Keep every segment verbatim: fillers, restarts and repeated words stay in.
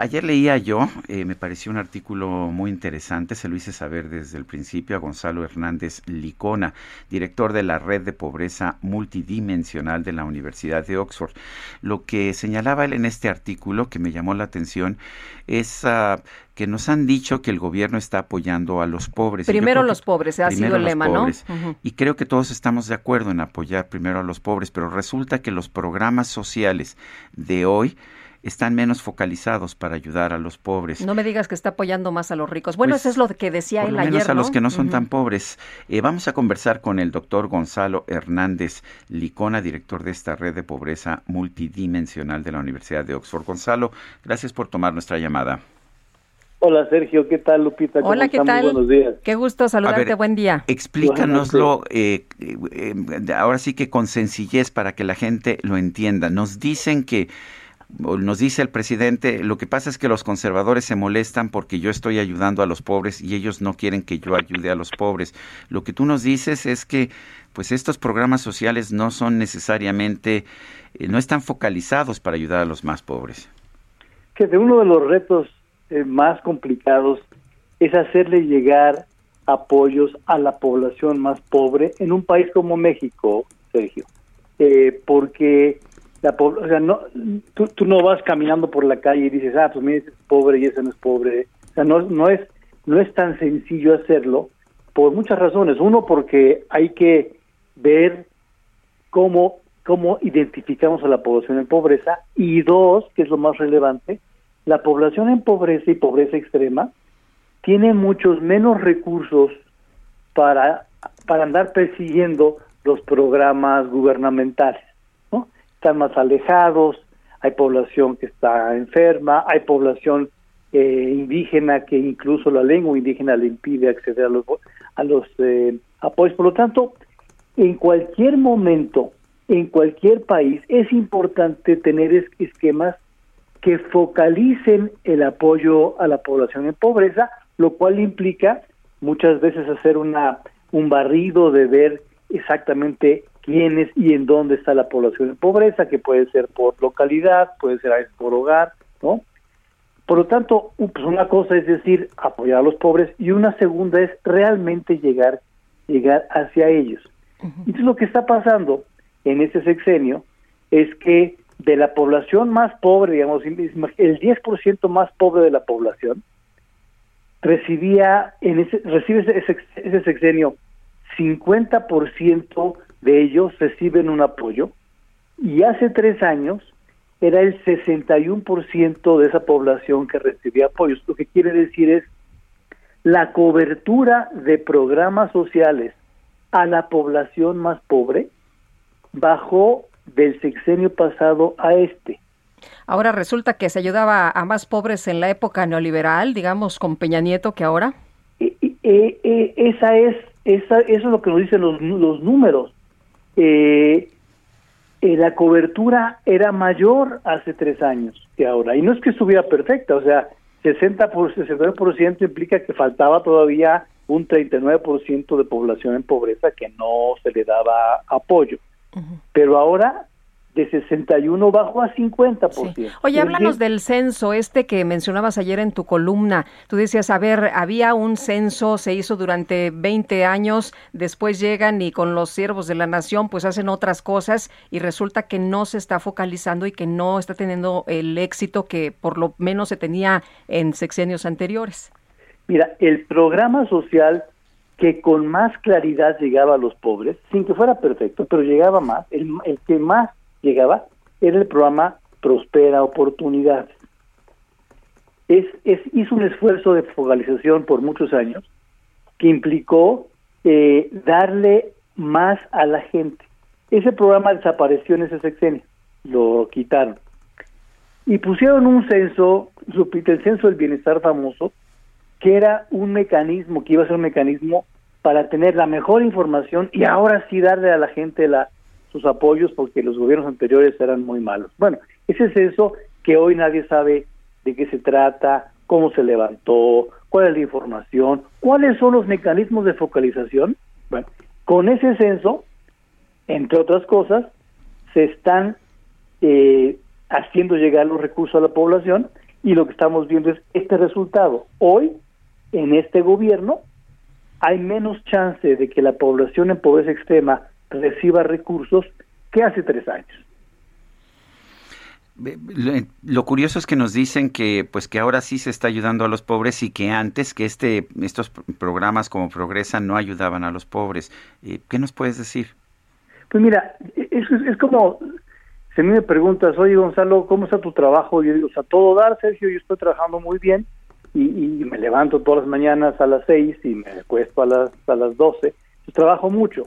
Ayer leía yo, eh, me pareció un artículo muy interesante, se lo hice saber desde el principio a Gonzalo Hernández Licona, director de la Red de Pobreza Multidimensional de la Universidad de Oxford. Lo que señalaba él en este artículo, que me llamó la atención, es uh, que nos han dicho que el gobierno está apoyando a los pobres. Primero los pobres, ha sido el lema, ¿no? Uh-huh. Y creo que todos estamos de acuerdo en apoyar primero a los pobres, pero resulta que los programas sociales de hoy están menos focalizados para ayudar a los pobres. No me digas que está apoyando más a los ricos. Bueno, pues, eso es lo que decía él ayer, por lo menos a ¿no? los que no son uh-huh. tan pobres. Eh, vamos a conversar con el doctor Gonzalo Hernández Licona, director de esta Red de Pobreza Multidimensional de la Universidad de Oxford. Gonzalo, gracias por tomar nuestra llamada. Hola, Sergio. ¿Qué tal, Lupita? ¿Cómo Hola, ¿qué están? Tal? Muy buenos días. Qué gusto saludarte. A ver, buen día. Explícanoslo eh, eh, ahora sí que con sencillez para que la gente lo entienda. Nos dicen que Nos dice el presidente, lo que pasa es que los conservadores se molestan porque yo estoy ayudando a los pobres y ellos no quieren que yo ayude a los pobres. Lo que tú nos dices es que pues estos programas sociales no son necesariamente, eh, no están focalizados para ayudar a los más pobres. Que de uno de los retos eh, más complicados es hacerle llegar apoyos a la población más pobre en un país como México, Sergio, eh, porque La, o sea, no, tú, tú no vas caminando por la calle y dices, ah, pues mira, ese es pobre y ese no es pobre. O sea, no, no, es, no es tan sencillo hacerlo por muchas razones. Uno, porque hay que ver cómo, cómo identificamos a la población en pobreza. Y dos, que es lo más relevante, la población en pobreza y pobreza extrema tiene muchos menos recursos para, para andar persiguiendo los programas gubernamentales. Están más alejados, hay población que está enferma, hay población eh, indígena que incluso la lengua indígena le impide acceder a los a los eh, apoyos. Por lo tanto, en cualquier momento, en cualquier país, es importante tener esquemas que focalicen el apoyo a la población en pobreza, lo cual implica muchas veces hacer una un barrido de ver exactamente quiénes y en dónde está la población en pobreza, que puede ser por localidad, puede ser por hogar, ¿no? Por lo tanto, pues una cosa es decir, apoyar a los pobres, y una segunda es realmente llegar, llegar hacia ellos. Uh-huh. Entonces, lo que está pasando en este sexenio es que de la población más pobre, digamos, el diez por ciento más pobre de la población, recibía en ese, recibe ese, ese sexenio cincuenta por ciento de ellos reciben un apoyo, y hace tres años era el sesenta y uno por ciento de esa población que recibía apoyos. Lo que quiere decir es la cobertura de programas sociales a la población más pobre bajó del sexenio pasado a este. Ahora resulta que se ayudaba a más pobres en la época neoliberal, digamos, con Peña Nieto, que ahora. Eh, eh, eh, esa es, esa, eso es lo que nos dicen los, los números. Eh, eh, la cobertura era mayor hace tres años que ahora, y no es que estuviera perfecta, o sea, sesenta por ciento implica que faltaba todavía un treinta y nueve por ciento de población en pobreza que no se le daba apoyo, uh-huh. pero ahora de sesenta y uno bajó a cincuenta por ciento. Sí. Oye, háblanos del censo este que mencionabas ayer en tu columna. Tú decías, a ver, había un censo, se hizo durante veinte años, después llegan y con los siervos de la nación pues hacen otras cosas y resulta que no se está focalizando y que no está teniendo el éxito que por lo menos se tenía en sexenios anteriores. Mira, el programa social que con más claridad llegaba a los pobres, sin que fuera perfecto, pero llegaba más, el, el que más llegaba, era el programa Prospera Oportunidades. Es, es, hizo un esfuerzo de focalización por muchos años que implicó eh, darle más a la gente. Ese programa desapareció en ese sexenio, lo quitaron. y pusieron un censo, el censo del bienestar famoso, que era un mecanismo, que iba a ser un mecanismo para tener la mejor información y ahora sí darle a la gente la, sus apoyos, porque los gobiernos anteriores eran muy malos. Bueno, ese es eso que hoy nadie sabe de qué se trata, cómo se levantó, cuál es la información, cuáles son los mecanismos de focalización. Bueno, con ese censo, entre otras cosas, se están eh, haciendo llegar los recursos a la población, y lo que estamos viendo es este resultado. Hoy, en este gobierno, hay menos chance de que la población en pobreza extrema reciba recursos que hace tres años. Lo curioso es que nos dicen que, pues, que ahora sí se está ayudando a los pobres y que antes, que este estos programas como Progresa no ayudaban a los pobres. ¿Qué nos puedes decir? Pues mira, es, es como, si a mí me preguntas, oye Gonzalo, ¿cómo está tu trabajo? Yo digo, o sea, todo dar, Sergio, yo estoy trabajando muy bien. Y, y me levanto todas las mañanas a las seis y me acuesto a las a las doce. Entonces, trabajo mucho.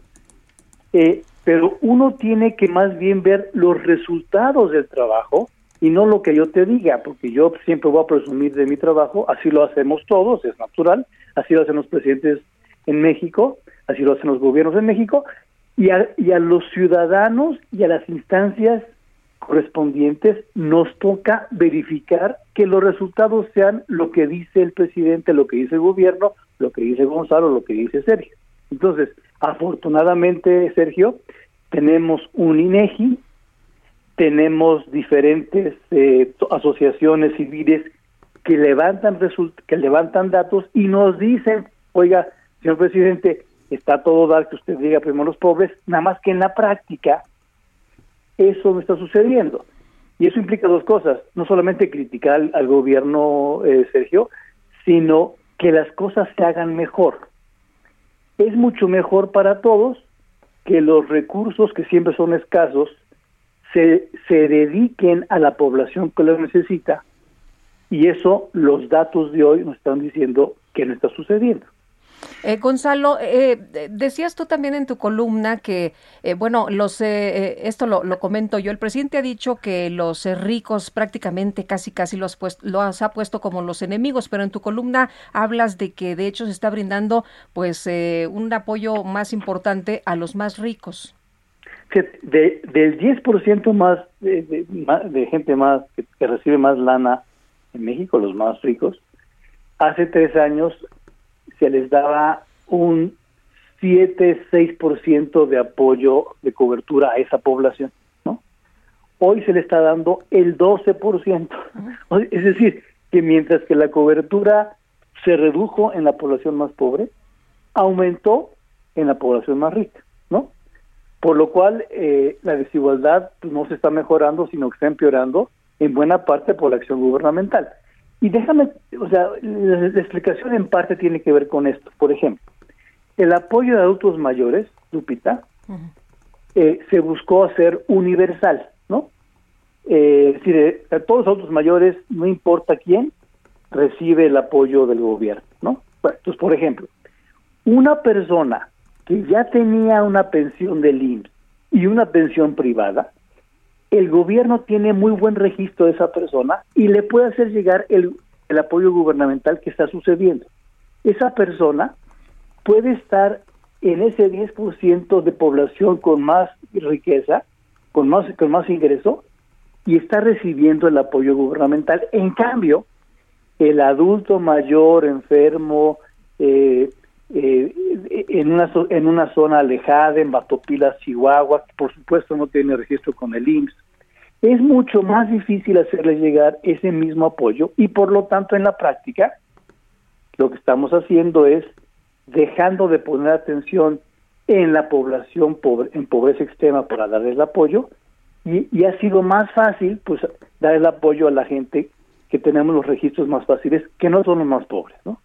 Eh, pero uno tiene que más bien ver los resultados del trabajo y no lo que yo te diga, porque yo siempre voy a presumir de mi trabajo, así lo hacemos todos, es natural, así lo hacen los presidentes en México, así lo hacen los gobiernos en México, y a, y a los ciudadanos y a las instancias correspondientes nos toca verificar que los resultados sean lo que dice el presidente, lo que dice el gobierno, lo que dice Gonzalo, lo que dice Sergio. Entonces, afortunadamente, Sergio, tenemos un INEGI, tenemos diferentes eh, asociaciones civiles que levantan result- que levantan datos y nos dicen, oiga, señor presidente, está todo dar que usted diga primero los pobres, nada más que en la práctica eso no está sucediendo. Y eso implica dos cosas, no solamente criticar al, al gobierno, eh, Sergio, sino que las cosas se hagan mejor. Es mucho mejor para todos que los recursos, que siempre son escasos, se, se dediquen a la población que los necesita. Y eso los datos de hoy nos están diciendo que no está sucediendo. Eh, Gonzalo, eh, decías tú también en tu columna que, eh, bueno, los eh, esto lo, lo comento yo, el presidente ha dicho que los eh, ricos prácticamente casi casi los, pues, los ha puesto como los enemigos, pero en tu columna hablas de que de hecho se está brindando pues eh, un apoyo más importante a los más ricos. Sí, de, del diez por ciento más de, de, de gente más que, que recibe más lana en México, los más ricos, hace tres años se les daba un siete seis por ciento de apoyo de cobertura a esa población, ¿no? Hoy se le está dando el doce por ciento. Es decir, que mientras que la cobertura se redujo en la población más pobre, aumentó en la población más rica, ¿no? Por lo cual, eh, la desigualdad pues, no se está mejorando, sino que está empeorando en buena parte por la acción gubernamental. Y déjame, o sea, la, la explicación en parte tiene que ver con esto. Por ejemplo, el apoyo de adultos mayores, Lupita, uh-huh. eh, se buscó hacer universal, ¿no? Eh, es decir, eh, a todos los adultos mayores, no importa quién, recibe el apoyo del gobierno, ¿no? Bueno, entonces, por ejemplo, una persona que ya tenía una pensión del I M S S y una pensión privada, el gobierno tiene muy buen registro de esa persona y le puede hacer llegar el, el apoyo gubernamental que está sucediendo. Esa persona puede estar en ese diez por ciento de población con más riqueza, con más, con más ingreso, y está recibiendo el apoyo gubernamental. En cambio, el adulto mayor, enfermo, eh, Eh, en una en una zona alejada, en Batopilas, Chihuahua, que por supuesto no tiene registro con el I M S S, es mucho más difícil hacerle llegar ese mismo apoyo y por lo tanto en la práctica lo que estamos haciendo es dejando de poner atención en la población pobre, en pobreza extrema para darles el apoyo y, y ha sido más fácil pues dar el apoyo a la gente que tenemos los registros más fáciles, que no son los más pobres, ¿no?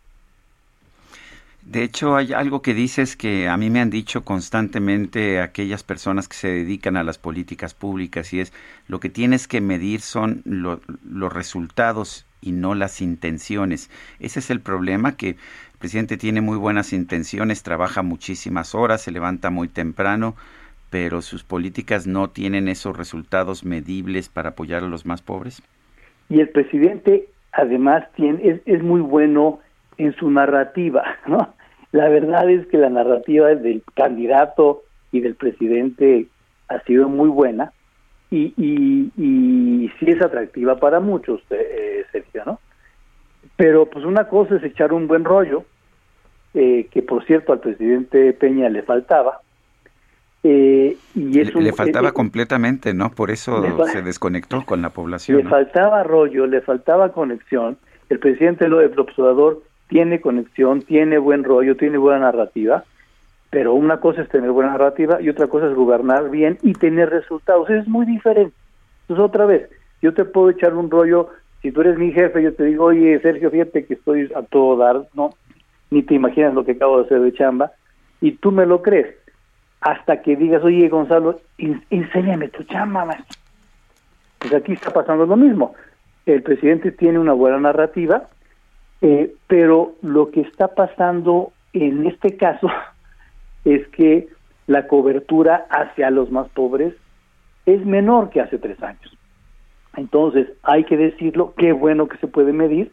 De hecho, hay algo que dices que a mí me han dicho constantemente aquellas personas que se dedican a las políticas públicas, y es lo que tienes que medir son lo, los resultados y no las intenciones. Ese es el problema, que el presidente tiene muy buenas intenciones, trabaja muchísimas horas, se levanta muy temprano, pero sus políticas no tienen esos resultados medibles para apoyar a los más pobres. y el presidente además tiene es, es muy bueno en su narrativa, ¿no? La verdad es que la narrativa del candidato y del presidente ha sido muy buena y, y, y sí es atractiva para muchos, eh, Sergio, ¿no? Pero pues una cosa es echar un buen rollo, eh, que por cierto al presidente Peña le faltaba. Eh, y es un, le faltaba eh, completamente, ¿no? Por eso se desconectó con la población. Le ¿no? faltaba rollo, le faltaba conexión. El presidente López Obrador tiene conexión, tiene buen rollo, tiene buena narrativa, pero una cosa es tener buena narrativa y otra cosa es gobernar bien y tener resultados. Es muy diferente. Entonces, otra vez, yo te puedo echar un rollo. Si tú eres mi jefe, yo te digo, oye, Sergio, fíjate que estoy a todo dar, no, ni te imaginas lo que acabo de hacer de chamba, y tú me lo crees. Hasta que digas, oye, Gonzalo, enséñame tu chamba, maestro. Pues aquí está pasando lo mismo. El presidente tiene una buena narrativa, eh, pero lo que está pasando en este caso es que la cobertura hacia los más pobres es menor que hace tres años. Entonces, hay que decirlo, qué bueno que se puede medir.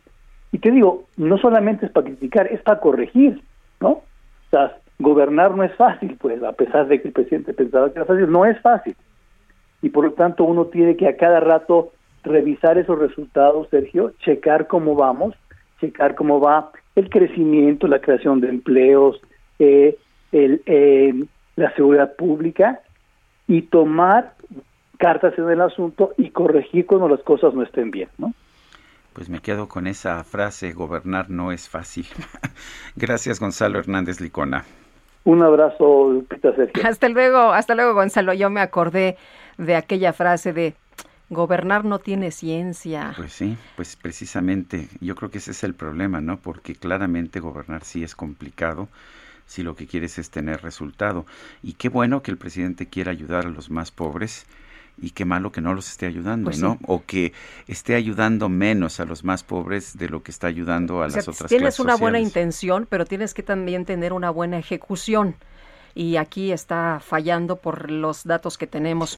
Y te digo, no solamente es para criticar, es para corregir, ¿no? O sea, gobernar no es fácil, pues, a pesar de que el presidente pensaba que era fácil, no es fácil. Y por lo tanto uno tiene que a cada rato revisar esos resultados, Sergio, checar cómo vamos, checar cómo va el crecimiento, la creación de empleos, eh, el, eh, la seguridad pública, y tomar cartas en el asunto y corregir cuando las cosas no estén bien, ¿no? Pues me quedo con esa frase, gobernar no es fácil. Gracias, Gonzalo Hernández Licona. Un abrazo, Lupita, Sergio. Hasta luego, hasta luego, Gonzalo. Yo me acordé de aquella frase de gobernar no tiene ciencia. Pues sí, pues precisamente, yo creo que ese es el problema, ¿no? Porque claramente gobernar sí es complicado si lo que quieres es tener resultado. Y qué bueno que el presidente quiera ayudar a los más pobres. Y qué malo que no los esté ayudando, pues ¿no? Sí. O que esté ayudando menos a los más pobres de lo que está ayudando a o las sea, otras clases sociales. Tienes una buena intención, pero tienes que también tener una buena ejecución. Y aquí está fallando por los datos que tenemos.